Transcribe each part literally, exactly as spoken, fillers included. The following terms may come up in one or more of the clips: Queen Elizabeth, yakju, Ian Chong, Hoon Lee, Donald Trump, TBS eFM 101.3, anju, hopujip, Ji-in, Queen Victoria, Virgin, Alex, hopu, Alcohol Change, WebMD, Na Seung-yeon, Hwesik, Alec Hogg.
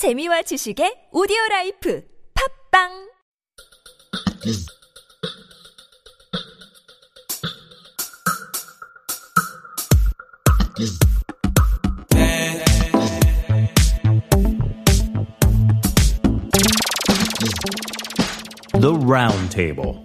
재미와 지식의 오디오라이프 팝빵 The Round Table.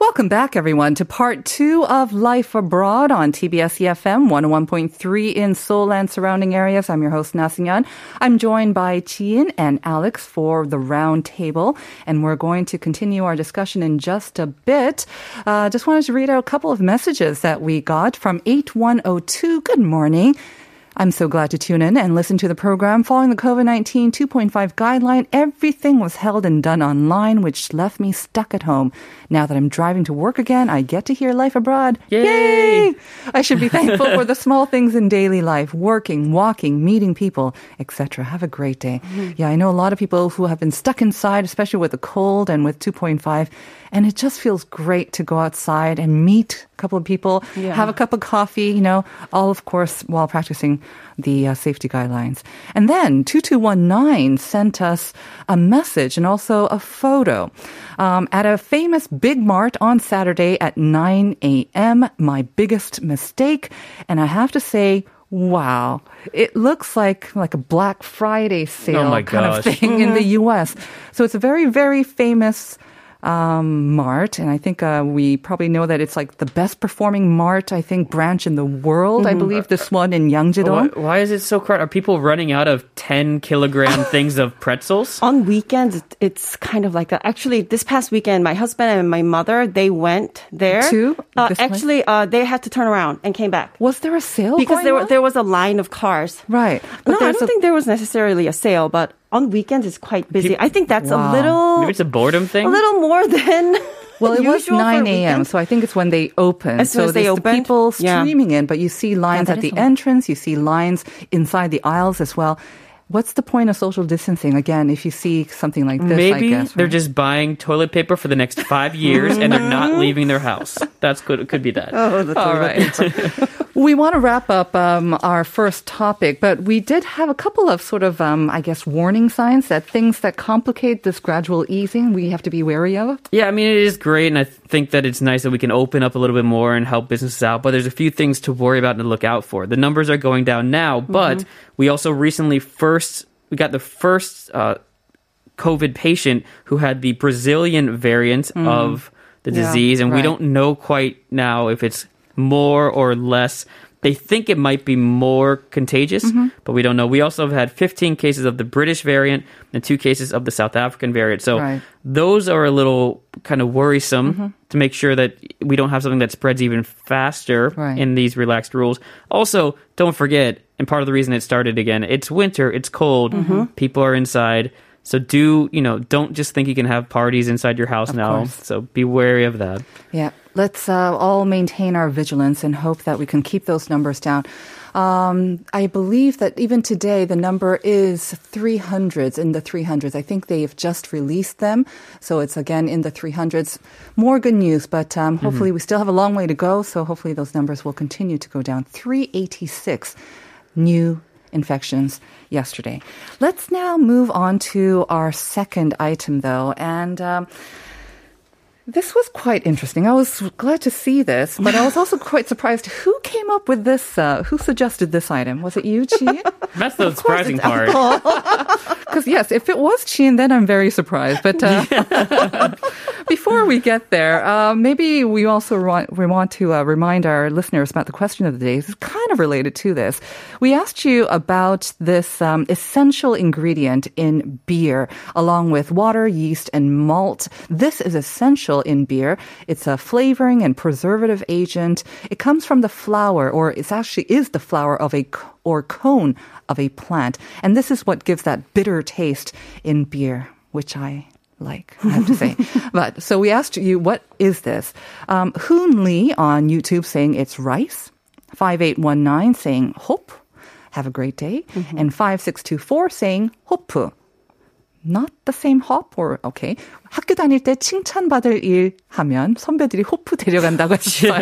Welcome back, everyone, to part two of Life Abroad on T B S eFM one oh one point three in Seoul and surrounding areas. I'm your host, Na Seung-yeon. I'm joined by Ji-in and Alex for the round table, and we're going to continue our discussion in just a bit. Uh, just wanted to read out a couple of messages that we got from eighty-one oh two. Good morning. I'm so glad to tune in and listen to the program. Following the covid nineteen two point five guideline, everything was held and done online, which left me stuck at home. Now that I'm driving to work again, I get to hear Life Abroad. Yay! Yay! I should be thankful for the small things in daily life, working, walking, meeting people, et cetera. Have a great day. Mm-hmm. Yeah, I know a lot of people who have been stuck inside, especially with the cold and with two point five, and it just feels great to go outside and meet a couple of people, yeah. have a cup of coffee, you know, all, of course, while practicing the uh, safety guidelines. And then two two one nine sent us a message and also a photo. Um, at a famous Big Mart on Saturday at nine a.m., my biggest mistake. And I have to say, wow, it looks like like a Black Friday sale oh kind gosh. of thing in the U S. So it's a very, very famous Um, Mart, and I think uh, we probably know that it's like the best performing Mart, I think, branch in the world. Mm-hmm. I believe this one in Yangji-dong. Why, why is it so crowded? Are people running out of ten kilogram things of pretzels? On weekends, it's kind of like that. Actually, this past weekend, my husband and my mother, they went there. To? Uh, actually, uh, they had to turn around and came back. Was there a sale? Because there, were, there was a line of cars. Right. But no, I don't a... think there was necessarily a sale, but on weekends, it's quite busy. I think that's wow. a little... Maybe it's a boredom thing? A little more than... Well, it was nine a.m., so I think it's when they open. As soon as they open. So there's the people streaming yeah. in, but you see lines yeah, at the entrance, you see lines inside the aisles as well. What's the point of social distancing, again, if you see something like this, Maybe I guess? Maybe right? they're just buying toilet paper for the next five years and they're not leaving their house. That's good. It could be that. Oh, that's all right. We want to wrap up um, our first topic, but we did have a couple of sort of, um, I guess, warning signs that things that complicate this gradual easing we have to be wary of. Yeah, I mean, it is great, and I think that it's nice that we can open up a little bit more and help businesses out, but there's a few things to worry about and to look out for. The numbers are going down now, but mm-hmm. we also recently first, we got the first uh, COVID patient who had the Brazilian variant mm. of the yeah, disease, and right. we don't know quite now if it's more or less. They think it might be more contagious, mm-hmm. but we don't know. We also have had fifteen cases of the British variant and two cases of the South African variant. So right. those are a little kind of worrisome mm-hmm. to make sure that we don't have something that spreads even faster right. in these relaxed rules. Also, don't forget, and part of the reason it started again, it's winter, it's cold, mm-hmm. people are inside. So do, you know, don't just think you can have parties inside your house of now. Course. So be wary of that. Yeah. Let's uh, all maintain our vigilance and hope that we can keep those numbers down. Um, I believe that even today, the number is three hundreds, in the three hundreds. I think they've just released them. So it's, again, in the three hundreds. More good news, but um, mm-hmm. hopefully we still have a long way to go. So hopefully those numbers will continue to go down. three eighty-six new infections yesterday. Let's now move on to our second item, though. And... Um, This was quite interesting. I was glad to see this, but I was also quite surprised. Who came up with this? Uh, who suggested this item? Was it you, Ji-in? That's the surprising part. Because, yes, if it was Ji-in, then I'm very surprised. But uh, yeah. before we get there, uh, maybe we also want, we want to uh, remind our listeners about the question of the day. It's kind of related to this. We asked you about this um, essential ingredient in beer, along with water, yeast, and malt. This is essential in beer. It's a flavoring and preservative agent. It comes from the flower, or it actually is the flower of a or cone of a plant. And this is what gives that bitter taste in beer, which I like, I have to say. But so we asked you, what is this? Um, Hoon Lee on YouTube saying it's rice. five eight one nine saying hope. Have a great day. Mm-hmm. And five six two four saying hopu. Not the same hop or okay. 학교 다닐 때 칭찬받을 일 하면 선배들이 호프 데려간다고 했어요.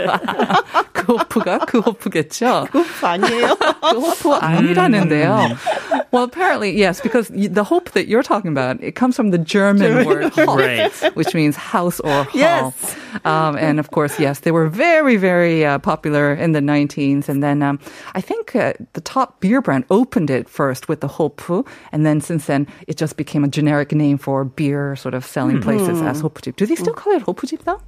그 호프가 그 호프겠죠? 그 호프 아니에요? 그 호프 아니라는데요. Well, apparently, yes, because the hope that you're talking about, it comes from the German word hof, right. which means house or hall. Yes. Um, and of course, yes, they were very, very uh, popular in the nineteens. And then um, I think uh, the top beer brand opened it first with the hopu. And then since then, it just became a generic name for beer sort of selling places mm. as hopujip. Do they still call it hopujip though?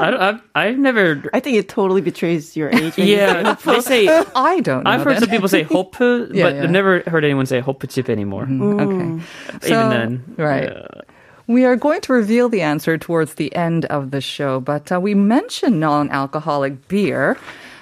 I don't, I've, I've never... I think it totally betrays your age. Yeah, they say... I don't know. I've heard then. some people say hopu, but yeah, yeah. I've never heard anyone say hopujip anymore. Mm. Okay. Even so, then. Right. Uh, We are going to reveal the answer towards the end of the show, but uh, we mentioned non-alcoholic beer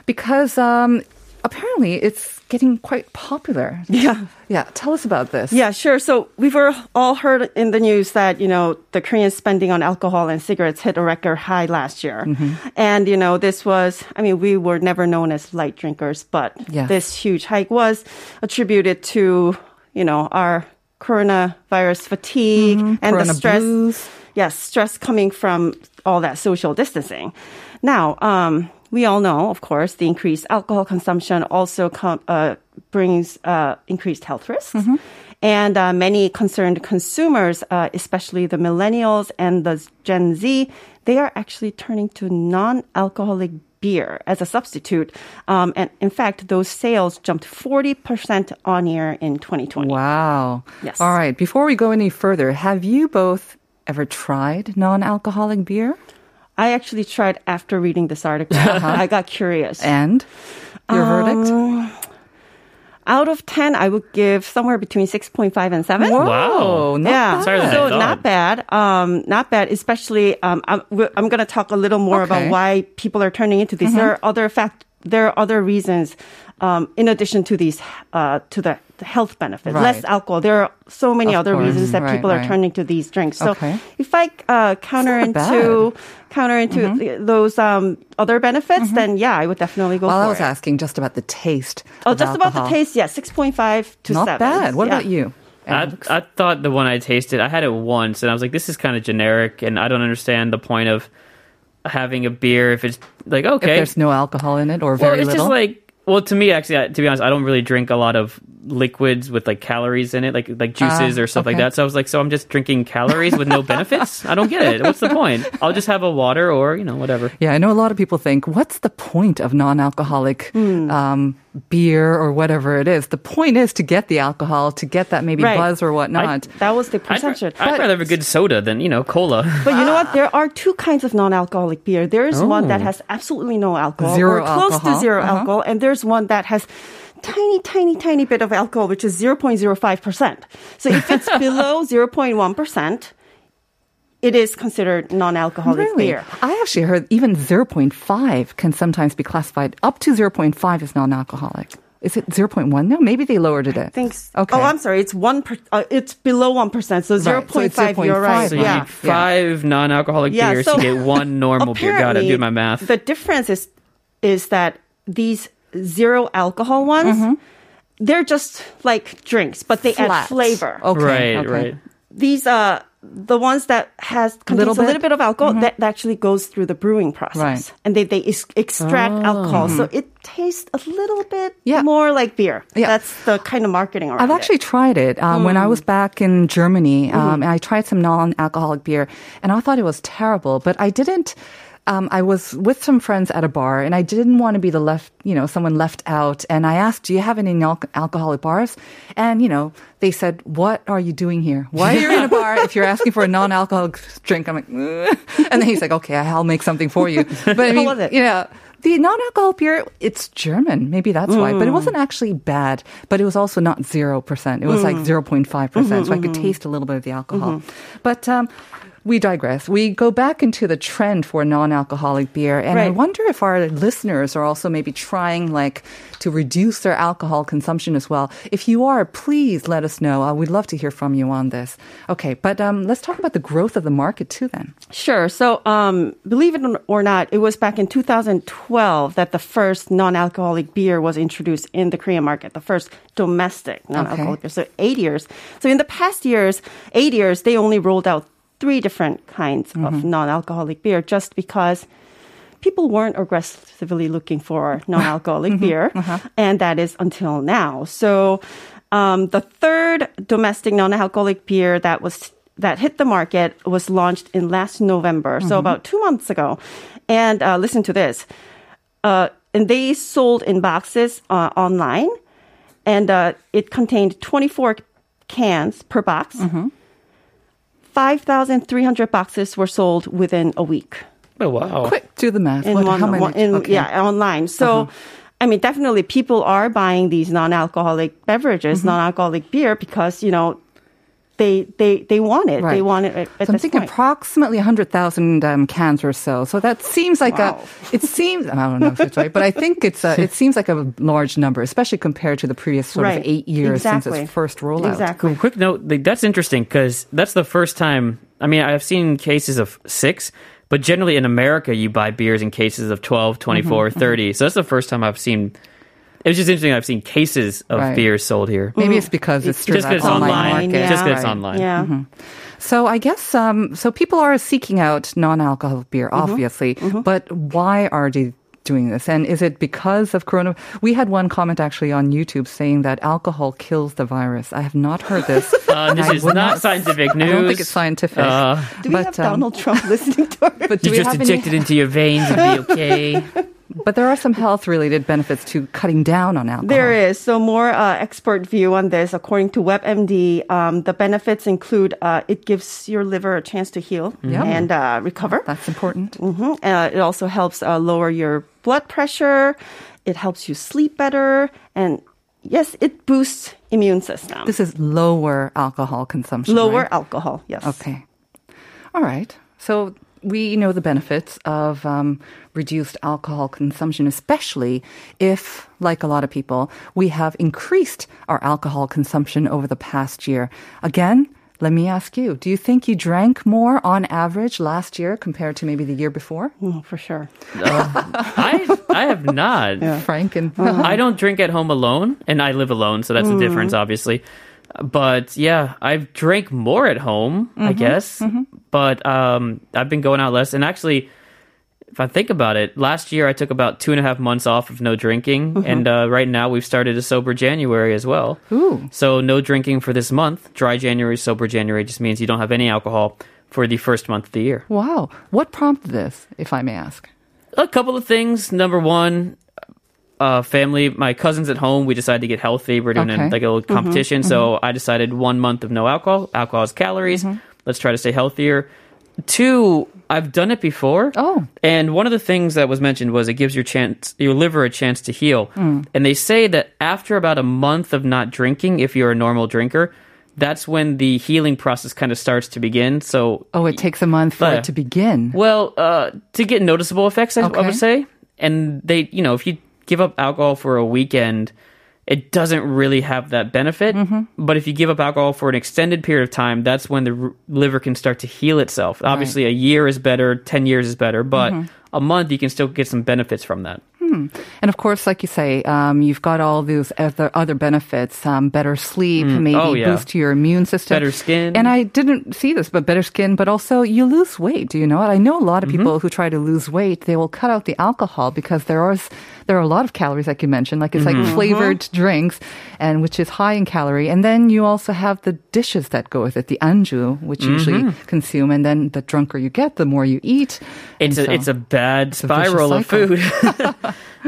because um, apparently it's getting quite popular. Yeah. Yeah, tell us about this. Yeah, sure. So we've all heard in the news that, you know, the Korean spending on alcohol and cigarettes hit a record high last year. Mm-hmm. And, you know, this was, I mean, we were never known as light drinkers, but yeah. this huge hike was attributed to, you know, our coronavirus fatigue mm-hmm. and Corona the stress. Blues. Yes, stress coming from all that social distancing. Now, um, we all know, of course, the increased alcohol consumption also com- uh, brings uh, increased health risks. Mm-hmm. And uh, many concerned consumers, uh, especially the millennials and the Gen Z, they are actually turning to non-alcoholic beer as a substitute. Um, and in fact, those sales jumped forty percent on year in twenty twenty. Wow. Yes. All right. Before we go any further, have you both ever tried non-alcoholic beer? I actually tried after reading this article. Uh-huh. I got curious. And your um, verdict? Out of ten, I would give somewhere between six point five and seven. Whoa, wow. Not yeah. bad. Sorry, so not bad. Um, not bad, especially um, I'm, I'm going to talk a little more okay. about why people are turning into these. Mm-hmm. There are other fact, There are other reasons um, in addition to these, uh, to the health benefits. Right. Less alcohol. There are so many of other course. reasons that right, people right. are turning to these drinks. So okay. if I uh, counter into... Bad. counter into mm-hmm. those um, other benefits, mm-hmm. then yeah, I would definitely go well, for it. Well, I was it. asking just about the taste. Oh, just alcohol. about the taste, yeah, six point five to seven. Not bad. What yeah. about you? I, I thought the one I tasted, I had it once, and I was like, this is kind of generic, and I don't understand the point of having a beer if it's like, okay. If there's no alcohol in it or very little. Well, it's little. just like, well, to me, actually, to be honest, I don't really drink a lot of liquids with like calories in it, like like juices uh, or stuff okay. like that. So I was like, so I'm just drinking calories with no benefits? I don't get it. What's the point? I'll just have a water or, you know, whatever. Yeah, I know a lot of people think, what's the point of non-alcoholic mm. um, beer or whatever it is? The point is to get the alcohol, to get that maybe right. buzz or whatnot. I, that was the perception. I'd, I'd rather have a good soda than, you know, cola. But you know what? There are two kinds of non-alcoholic beer. There is oh. one that has absolutely no alcohol. Zero or close alcohol. to zero uh-huh. alcohol. And there's one that has tiny, tiny, tiny bit of alcohol, which is zero point zero five percent. So if it's below zero point one percent, it is considered non-alcoholic really? beer. I actually heard even zero point five can sometimes be classified. Up to zero point five is non-alcoholic. Is it zero point one now? Maybe they lowered it. I think so. Okay. Oh, I'm sorry. It's one. Per, uh, it's below one percent. So zero point five, right. so zero point five, you're right. So you yeah. need five yeah. non-alcoholic yeah, beers so to get one normal beer. Got to do my math. The difference is, is that these zero alcohol ones, mm-hmm. they're just like drinks, but they Flat. add flavor. Okay, right, okay. right. These uh the ones that has contains a little bit of alcohol mm-hmm. that, that actually goes through the brewing process, right. and they they is, extract oh. alcohol, so it tastes a little bit yeah. more like beer. Yeah. That's the kind of marketing around it. I've actually it. tried it um, mm. when I was back in Germany. Um, mm-hmm. and I tried some non-alcoholic beer, and I thought it was terrible, but I didn't. Um, I was with some friends at a bar, and I didn't want to be the left, you know, someone left out. And I asked, "Do you have any al- alcoholic bars?" And you know, they said, "What are you doing here? Why are you in a bar if you're asking for a non-alcoholic drink?" I'm like, "Ugh." And then he's like, "Okay, I'll make something for you." But I mean, How was it? you know. The non-alcohol beer, it's German. Maybe that's mm. why. But it wasn't actually bad. But it was also not zero percent. It was mm. like zero point five percent. Mm-hmm, so I could mm-hmm. taste a little bit of the alcohol. Mm-hmm. But um, we digress. We go back into the trend for non-alcoholic beer. And right. I wonder if our listeners are also maybe trying like to reduce their alcohol consumption as well. If you are, please let us know. Uh, we'd love to hear from you on this. Okay, but um, let's talk about the growth of the market too then. Sure. So um, believe it or not, it was back in two thousand twelve that the first non-alcoholic beer was introduced in the Korean market, the first domestic non-alcoholic okay. beer. So eight years. So in the past years, eight years, they only rolled out three different kinds mm-hmm. of non-alcoholic beer just because people weren't aggressively looking for non-alcoholic mm-hmm. beer, uh-huh. and that is until now. So um, the third domestic non-alcoholic beer that was that hit the market was launched in last November, mm-hmm. so about two months ago. And uh, listen to this. Uh, and they sold in boxes uh, online, and uh, it contained twenty-four cans per box. Mm-hmm. five thousand three hundred boxes were sold within a week. Oh, wow. Quick, do the math. In what, one, how many? One, in, okay. Yeah, online. So, uh-huh. I mean, definitely people are buying these non-alcoholic beverages, mm-hmm. non-alcoholic beer, because, you know, They they they want it. Right. They want it at, at so I'm thinking point. Approximately one hundred thousand um, cans or so. So that seems like wow. a. It seems I don't know if it's right, but I think it's a, it seems like a large number, especially compared to the previous sort right. of eight years exactly. since its first rollout. Exactly. Quick note: that's interesting because that's the first time. I mean, I've seen cases of six. But generally in America, you buy beers in cases of twelve, twenty-four, mm-hmm. thirty. So that's the first time I've seen. It's just interesting. I've seen cases of right. beers sold here. Maybe it's because it's, it's just because online. online yeah. Just because right. it's online. Yeah. Mm-hmm. So I guess um, so people are seeking out non-alcoholic beer, obviously. Mm-hmm. But why are they doing this? And is it because of corona? We had one comment actually on YouTube saying that alcohol kills the virus. I have not heard this. Uh, this is not, not scientific news. I don't think it's scientific. Uh, do we but, have um, Donald Trump listening to us? But do you we just inject any- it into your veins and be okay. But there are some health-related benefits to cutting down on alcohol. There is. So more uh, expert view on this. According to WebMD, um, the benefits include uh, it gives your liver a chance to heal yep. and uh, recover. That's important. Mm-hmm. Uh, it also helps uh, lower your blood pressure. It helps you sleep better. And yes, it boosts immune system. This is lower alcohol consumption, Lower right? alcohol, yes. Okay. All right. So we know the benefits of um, reduced alcohol consumption, especially if, like a lot of people, we have increased our alcohol consumption over the past year. Again, let me ask you, do you think you drank more on average last year compared to maybe the year before? Oh, for sure. Uh, I I have not. Yeah. Frank and uh-huh. I don't drink at home alone, and I live alone, so that's mm. the difference, obviously. But yeah, I've drank more at home, mm-hmm, I guess. Mm-hmm. But um, I've been going out less. And actually, if I think about it, last year I took about two and a half months off of no drinking. Mm-hmm. And uh, right now we've started a sober January as well. Ooh. So no drinking for this month. Dry January, sober January just means you don't have any alcohol for the first month of the year. Wow. What prompted this, if I may ask? A couple of things. Number one, Uh, family, my cousins at home, we decided to get healthy. We're doing okay. an, like a little competition. Mm-hmm, so mm-hmm. I decided one month of no alcohol. Alcohol is calories. Mm-hmm. Let's try to stay healthier. Two, I've done it before. Oh. And one of the things that was mentioned was it gives your chance, your liver a chance to heal. Mm. And they say that after about a month of not drinking, if you're a normal drinker, that's when the healing process kind of starts to begin. So, oh, it takes a month for uh, it to begin. Well, uh, to get noticeable effects, I, okay. I would say. And they, you know, if you give up alcohol for a weekend, it doesn't really have that benefit. Mm-hmm. But if you give up alcohol for an extended period of time, that's when the r- liver can start to heal itself. Right. Obviously, a year is better, ten years is better, but mm-hmm. a month, you can still get some benefits from that. Hmm. And of course, like you say, um, you've got all those other, other benefits, um, better sleep, mm. maybe oh, yeah. boost your immune system. Better skin. And I didn't see this, but better skin, but also you lose weight, do you know it? I know a lot of people mm-hmm. who try to lose weight, they will cut out the alcohol because there are, there are a lot of calories, like you mentioned, like it's mm-hmm. like flavored mm-hmm. drinks, and which is high in calorie. And then you also have the dishes that go with it, the anju, which mm-hmm. usually consume, and then the drunker you get, the more you eat. It's a, so, it's a bad it's spiral a of food.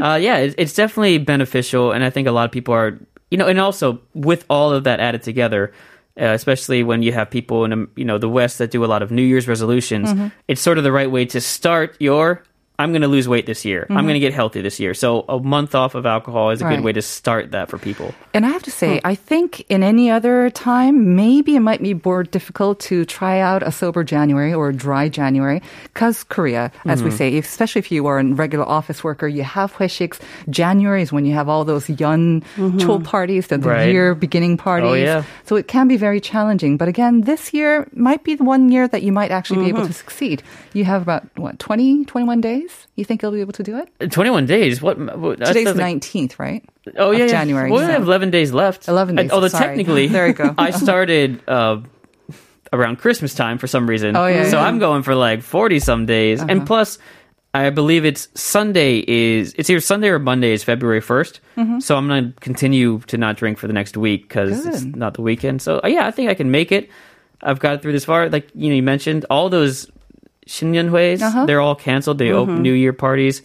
Uh, yeah, it, it's definitely beneficial, and I think a lot of people are, you know, and also with all of that added together, uh, especially when you have people in, you know, the West that do a lot of New Year's resolutions, mm-hmm. it's sort of the right way to start your I'm going to lose weight this year. Mm-hmm. I'm going to get healthy this year. So a month off of alcohol is a right. good way to start that for people. And I have to say, hmm. I think in any other time, maybe it might be more difficult to try out a sober January or a dry January because Korea, as mm-hmm. we say, especially if you are a regular office worker, you have Hwesiks. January is when you have all those Yeon mm-hmm. Chol parties, the right. year beginning parties. Oh, yeah. So it can be very challenging. But again, this year might be the one year that you might actually mm-hmm. be able to succeed. You have about, what, twenty, twenty-one days? You think you'll be able to do it? twenty-one days? What? what Today's the like, nineteenth, right? Oh, yeah. Of yeah. January. Well, we so. have eleven days left. eleven days. I, although sorry. technically, there you go. I started uh, around Christmas time for some reason. Oh, yeah. So yeah. I'm going for like forty-some days. Uh-huh. And plus, I believe it's Sunday is, it's either Sunday or Monday is February first. Mm-hmm. So I'm going to continue to not drink for the next week because it's not the weekend. So, yeah, I think I can make it. I've got through this far. Like, you know, you mentioned all those 신년회s, uh-huh. they're all canceled. They mm-hmm. open New Year parties,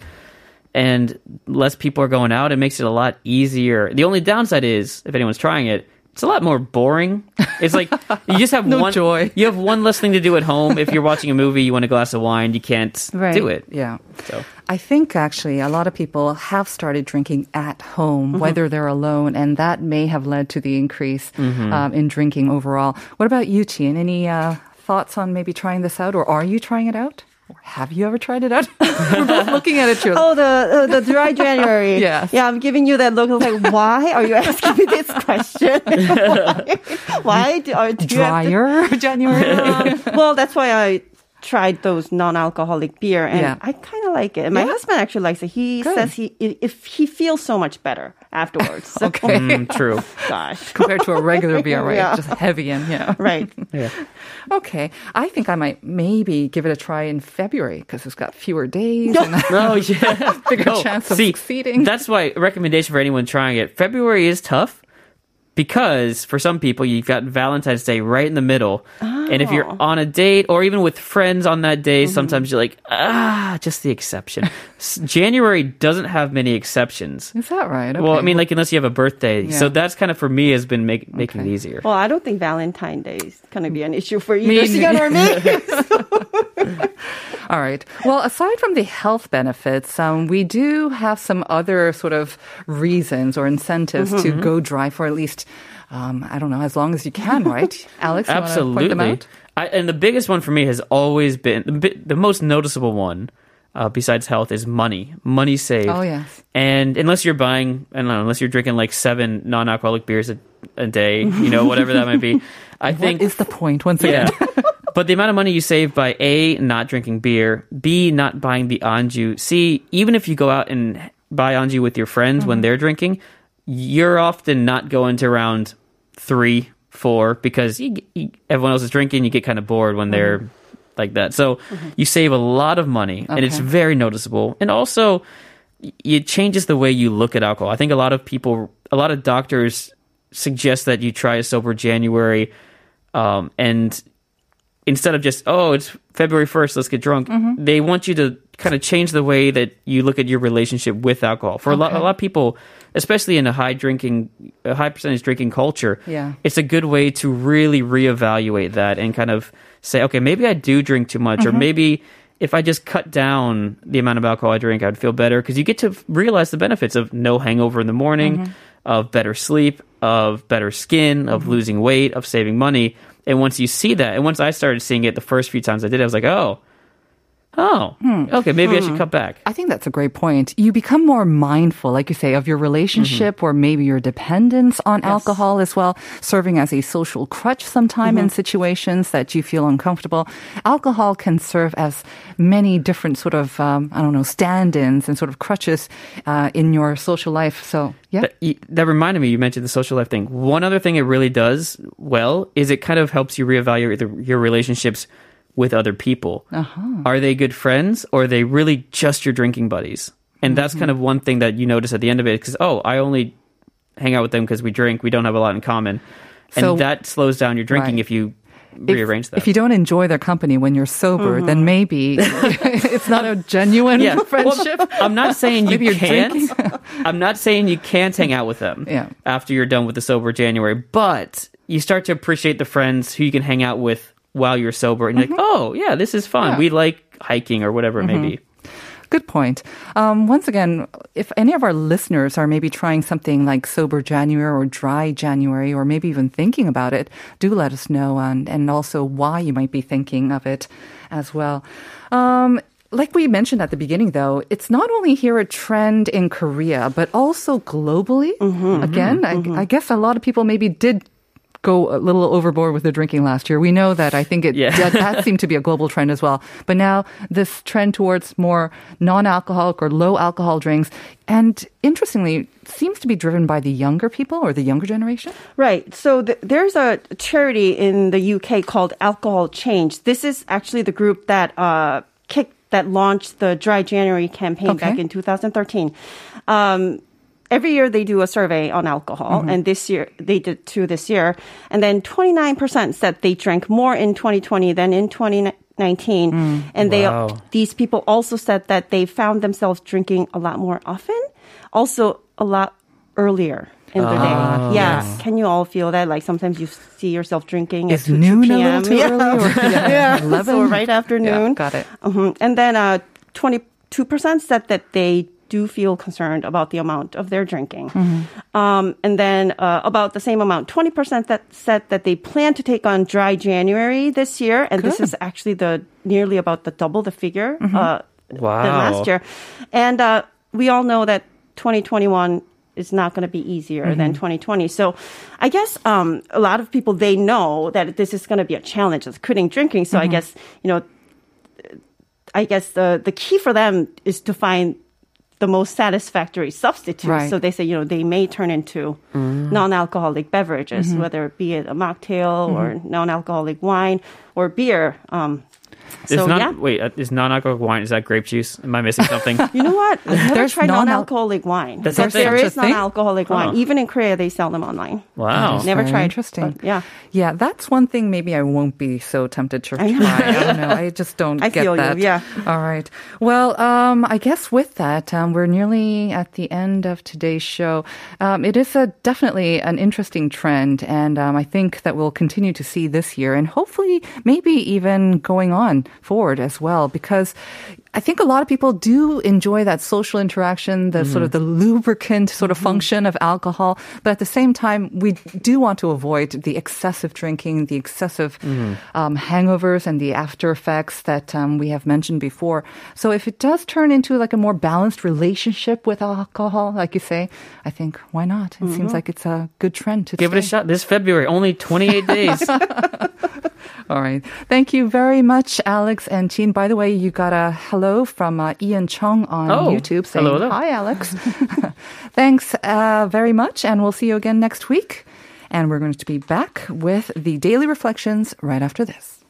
and less people are going out. It makes it a lot easier. The only downside is, if anyone's trying it, it's a lot more boring. It's like you just have no one joy. You have one less thing to do at home. If you're watching a movie, you want a glass of wine, you can't right. do it. Yeah. So. I think actually a lot of people have started drinking at home, mm-hmm. whether they're alone, and that may have led to the increase mm-hmm. um, in drinking overall. What about you, Ji-in? Any uh, thoughts on maybe trying this out, or are you trying it out? Or have you ever tried it out? We're both looking at it. Too. Oh, the uh, the dry January. Yes. Yeah, I'm giving you that look. I'm like, why are you asking me this question? why? why do, or do Drier to, January? Um, well, that's why I tried those non-alcoholic beer, and yeah. I kind of like it. And my yeah. husband actually likes it. He Good. says he if he feels so much better afterwards. So. Okay, mm, true. Gosh, compared to a regular beer, right? Yeah. Just heavy and you know, right? Yeah. Okay, I think I might maybe give it a try in February because it's got fewer days. and oh yeah, bigger oh, chance of see, succeeding. That's why recommendation for anyone trying it. February is tough. Because for some people, you've got Valentine's Day right in the middle. Oh. And if you're on a date or even with friends on that day, mm-hmm. sometimes you're like, ah, just the exception. January doesn't have many exceptions. Is that right? Okay. Well, I mean, like unless you have a birthday. Yeah. So that's kind of, for me, has been make, making okay. it easier. Well, I don't think Valentine's Day is going to be an issue for either Sian or me. All right. Well, aside from the health benefits, um, we do have some other sort of reasons or incentives mm-hmm. to go dry for at least Um, I don't know, as long as you can, right? Alex, you Absolutely. want to point them out? I, and the biggest one for me has always been, the, the most noticeable one, uh, besides health, is money. Money saved. Oh, yes. And unless you're buying, I don't know, unless you're drinking like seven non-alcoholic beers a, a day, you know, whatever that might be. I what think, is the point, once again? Yeah. But the amount of money you save by A, not drinking beer, B, not buying the anju, C, even if you go out and buy anju with your friends mm-hmm. when they're drinking, you're often not going to round three, four, because you, you, everyone else is drinking. You get kind of bored when they're mm-hmm. like that. So mm-hmm. you save a lot of money, okay. and it's very noticeable. And also, it changes the way you look at alcohol. I think a lot of people, a lot of doctors suggest that you try a sober January, um, and instead of just, oh, it's February first, let's get drunk, mm-hmm. they want you to kind of change the way that you look at your relationship with alcohol. For okay. a, lot, a lot of people, especially in a high drinking, a high percentage drinking culture, yeah. it's a good way to really reevaluate that and kind of say, okay, maybe I do drink too much, mm-hmm. or maybe if I just cut down the amount of alcohol I drink, I'd feel better. Because you get to realize the benefits of no hangover in the morning, mm-hmm. of better sleep, of better skin, mm-hmm. of losing weight, of saving money. And once you see that, and once I started seeing it the first few times I did it, I was like, oh, oh, hmm. okay, maybe hmm. I should cut back. I think that's a great point. You become more mindful, like you say, of your relationship mm-hmm. or maybe your dependence on yes. alcohol as well, serving as a social crutch sometime mm-hmm. in situations that you feel uncomfortable. Alcohol can serve as many different sort of, um, I don't know, stand-ins and sort of crutches uh, in your social life. So, yeah. That, you, that reminded me, you mentioned the social life thing. One other thing it really does well is it kind of helps you reevaluate the, your relationships with other people. Uh-huh. Are they good friends, or are they really just your drinking buddies? And mm-hmm. that's kind of one thing that you notice at the end of it, because, oh, I only hang out with them because we drink. We don't have a lot in common. So, and that slows down your drinking right. if you rearrange if, that. If you don't enjoy their company when you're sober, mm-hmm. then maybe it's not a genuine yeah. friendship. Well, I'm not saying you can't. I'm not saying you can't hang out with them yeah. after you're done with the sober January, but you start to appreciate the friends who you can hang out with while you're sober, and you're mm-hmm. like, oh, yeah, this is fun. Yeah. We like hiking or whatever it mm-hmm. may be. Good point. Um, once again, if any of our listeners are maybe trying something like Sober January or Dry January or maybe even thinking about it, do let us know and, and also why you might be thinking of it as well. Um, Like we mentioned at the beginning, though, it's not only here a trend in Korea, but also globally. Mm-hmm, Again, mm-hmm. I, I guess a lot of people maybe did go a little overboard with the drinking last year. We know that. I think it, yeah. that, that seemed to be a global trend as well. But now this trend towards more non-alcoholic or low-alcohol drinks, and interestingly, seems to be driven by the younger people or the younger generation. Right. So th- there's a charity in the U K called Alcohol Change. This is actually the group that uh, kicked that launched the Dry January campaign okay. back in two thousand thirteen. Um, every year they do a survey on alcohol, mm-hmm. and this year they did two this year. And then twenty-nine percent said they drank more in twenty twenty than in twenty nineteen. Mm, and they wow. these people also said that they found themselves drinking a lot more often, also a lot earlier in the oh, day. Yeah. Yes. Can you all feel that? Like sometimes you see yourself drinking at noon p m. Too yeah. early or yeah. yeah. So right after noon. Yeah, got it. Mm-hmm. And then uh, twenty-two percent said that they do feel concerned about the amount of their drinking. Mm-hmm. Um, and then uh, about the same amount, twenty percent that said that they plan to take on Dry January this year. And Good. This is actually the nearly about the double the figure mm-hmm. uh, wow. than last year. And uh, we all know that twenty twenty-one it's not going to be easier mm-hmm. than twenty twenty. So I guess um, a lot of people, they know that this is going to be a challenge of quitting drinking. So mm-hmm. I guess, you know, I guess the, the key for them is to find the most satisfactory substitute. Right. So they say, you know, they may turn into mm. non-alcoholic beverages, mm-hmm. whether it be it a mocktail mm-hmm. or non-alcoholic wine or beer. Um It's so, not, yeah. Wait, is non-alcoholic wine, is that grape juice? Am I missing something? You know what? I've never There's tried non-al- non-alcoholic wine. That's but there is non-alcoholic huh. wine. Even in Korea, they sell them online. Wow. Never tried. Interesting. But, yeah. Yeah, that's one thing maybe I won't be so tempted to try. I don't know. I just don't I get feel that. You, yeah. All right. Well, um, I guess with that, um, we're nearly at the end of today's show. Um, it is a, definitely an interesting trend, and um, I think that we'll continue to see this year, and hopefully maybe even going on forward as well, because I think a lot of people do enjoy that social interaction, the mm-hmm. sort of the lubricant sort of function of alcohol. But at the same time, we do want to avoid the excessive drinking, the excessive mm-hmm. um, hangovers and the after effects that um, we have mentioned before. So if it does turn into like a more balanced relationship with alcohol, like you say, I think why not? It mm-hmm. seems like it's a good trend to Give stay. It a shot this February, only twenty-eight days. All right. Thank you very much, Alex and Ji-in. By the way, you got a hello from uh, Ian Chong on oh, YouTube saying, hello, hello. Hi, Alex. Thanks uh, very much, and we'll see you again next week. And we're going to be back with the Daily Reflections right after this.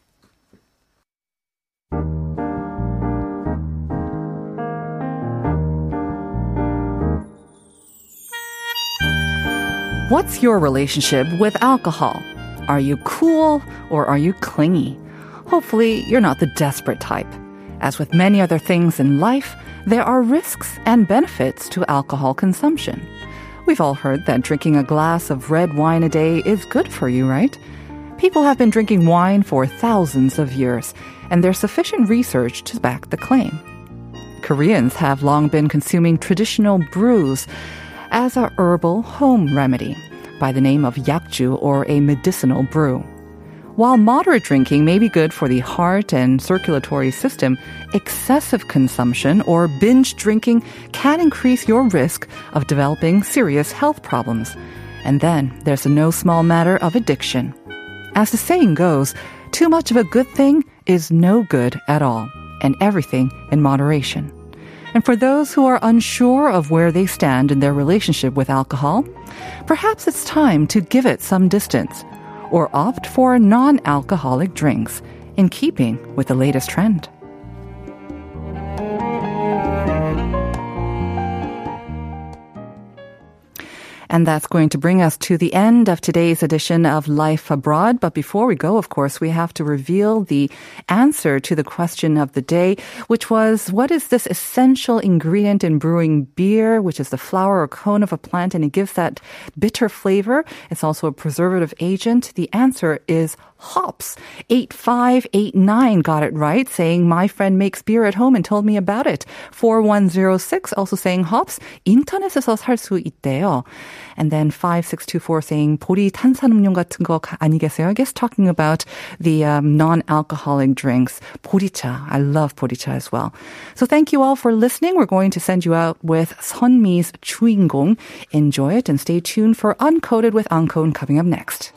What's your relationship with alcohol? Are you cool or are you clingy? Hopefully, you're not the desperate type. As with many other things in life, there are risks and benefits to alcohol consumption. We've all heard that drinking a glass of red wine a day is good for you, right? People have been drinking wine for thousands of years, and there's sufficient research to back the claim. Koreans have long been consuming traditional brews as a herbal home remedy, by the name of yakju, or a medicinal brew. While moderate drinking may be good for the heart and circulatory system, excessive consumption or binge drinking can increase your risk of developing serious health problems. And then there's the no small matter of addiction. As the saying goes, too much of a good thing is no good at all, and everything in moderation. And for those who are unsure of where they stand in their relationship with alcohol, perhaps it's time to give it some distance or opt for non-alcoholic drinks in keeping with the latest trend. And that's going to bring us to the end of today's edition of Life Abroad. But before we go, of course, we have to reveal the answer to the question of the day, which was, what is this essential ingredient in brewing beer, which is the flower or cone of a plant, and it gives that bitter flavor? It's also a preservative agent. The answer is hops. eight five eight nine got it right, saying, my friend makes beer at home and told me about it. four one zero six also saying hops, 인터넷에서 살 수 있대요. And then five six two four saying 보리 탄산음료 같은 거 아니겠어요? I guess talking about the um, non-alcoholic drinks. 보리차. I love 보리차 as well. So thank you all for listening. We're going to send you out with Sunmi's 주인공. Enjoy it and stay tuned for Uncoded with Ankon coming up next.